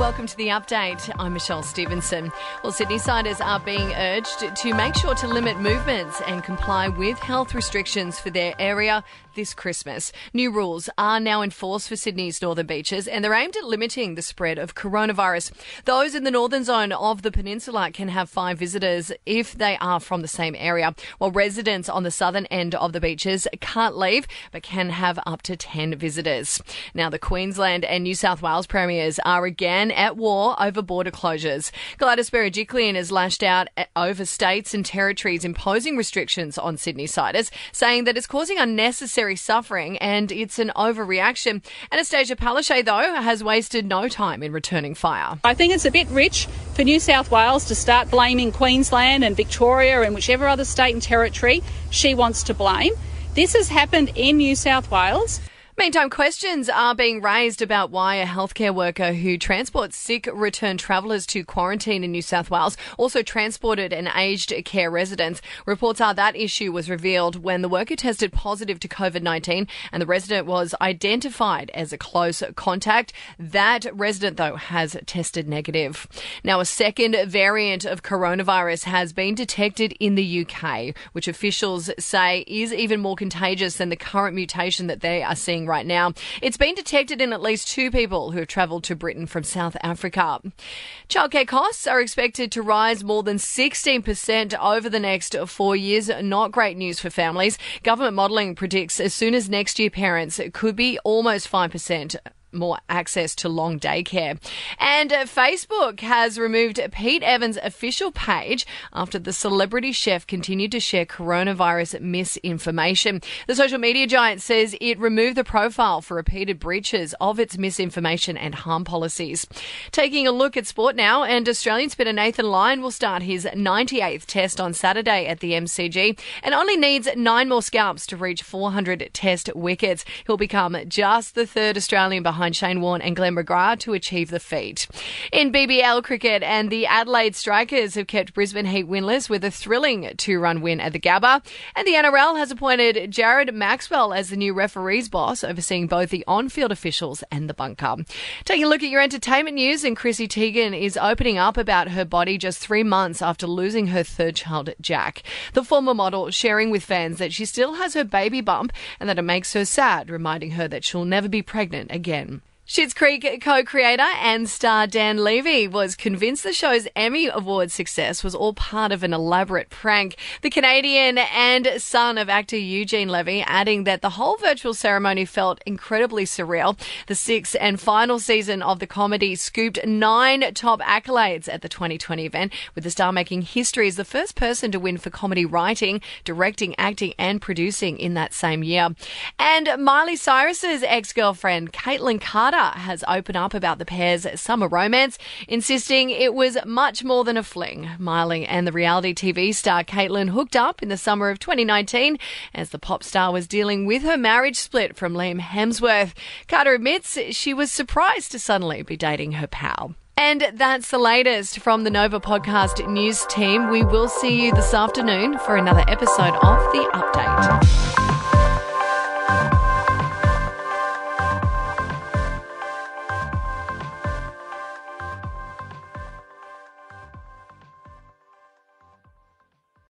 Welcome to The Update. I'm Michelle Stevenson. Well, Sydney-siders are being urged to make sure to limit movements and comply with health restrictions for their area this Christmas. New rules are now in force for Sydney's northern beaches, and they're aimed at limiting the spread of coronavirus. Those in the northern zone of the peninsula can have 5 visitors if they are from the same area, while residents on the southern end of the beaches can't leave but can have up to 10 visitors. Now, the Queensland and New South Wales premiers are again at war over border closures. Gladys Berejiklian has lashed out over states and territories imposing restrictions on Sydney-siders, saying that it's causing unnecessary suffering and it's an overreaction. Anastasia Palaszczuk, though, has wasted no time in returning fire. I think it's a bit rich for New South Wales to start blaming Queensland and Victoria and whichever other state and territory she wants to blame. This has happened in New South Wales. Meantime, questions are being raised about why a healthcare worker who transports sick returned travellers to quarantine in New South Wales also transported an aged care resident. Reports are that issue was revealed when the worker tested positive to COVID-19 and the resident was identified as a close contact. That resident, though, has tested negative. Now, a second variant of coronavirus has been detected in the UK, which officials say is even more contagious than the current mutation that they are seeing right now. It's been detected in at least 2 people who have travelled to Britain from South Africa. Childcare costs are expected to rise more than 16% over the next 4 years. Not great news for families. Government modelling predicts as soon as next year, parents could be almost 5% more access to long daycare. And Facebook has removed Pete Evans' official page after the celebrity chef continued to share coronavirus misinformation. The social media giant says it removed the profile for repeated breaches of its misinformation and harm policies. Taking a look at sport now, and Australian spinner Nathan Lyon will start his 98th test on Saturday at the MCG and only needs 9 more scalps to reach 400 test wickets. He'll become just the 3rd Australian behind Shane Warne and Glenn McGrath to achieve the feat. In BBL cricket, and the Adelaide Strikers have kept Brisbane Heat winless with a thrilling 2-run win at the Gabba. And the NRL has appointed Jared Maxwell as the new referees boss, overseeing both the on-field officials and the bunker. Taking a look at your entertainment news, and Chrissy Teigen is opening up about her body just 3 months after losing her 3rd child, Jack. The former model sharing with fans that she still has her baby bump and that it makes her sad, reminding her that she'll never be pregnant again. Schitt's Creek co-creator and star Dan Levy was convinced the show's Emmy Award success was all part of an elaborate prank. The Canadian and son of actor Eugene Levy adding that the whole virtual ceremony felt incredibly surreal. The 6th and final season of the comedy scooped 9 top accolades at the 2020 event, with the star making history as the first person to win for comedy writing, directing, acting and producing in that same year. And Miley Cyrus's ex-girlfriend Caitlin Carter has opened up about the pair's summer romance, insisting it was much more than a fling. Miley and the reality TV star Caitlin hooked up in the summer of 2019 as the pop star was dealing with her marriage split from Liam Hemsworth. Carter admits she was surprised to suddenly be dating her pal. And that's the latest from the Nova Podcast News team. We will see you this afternoon for another episode of The Update.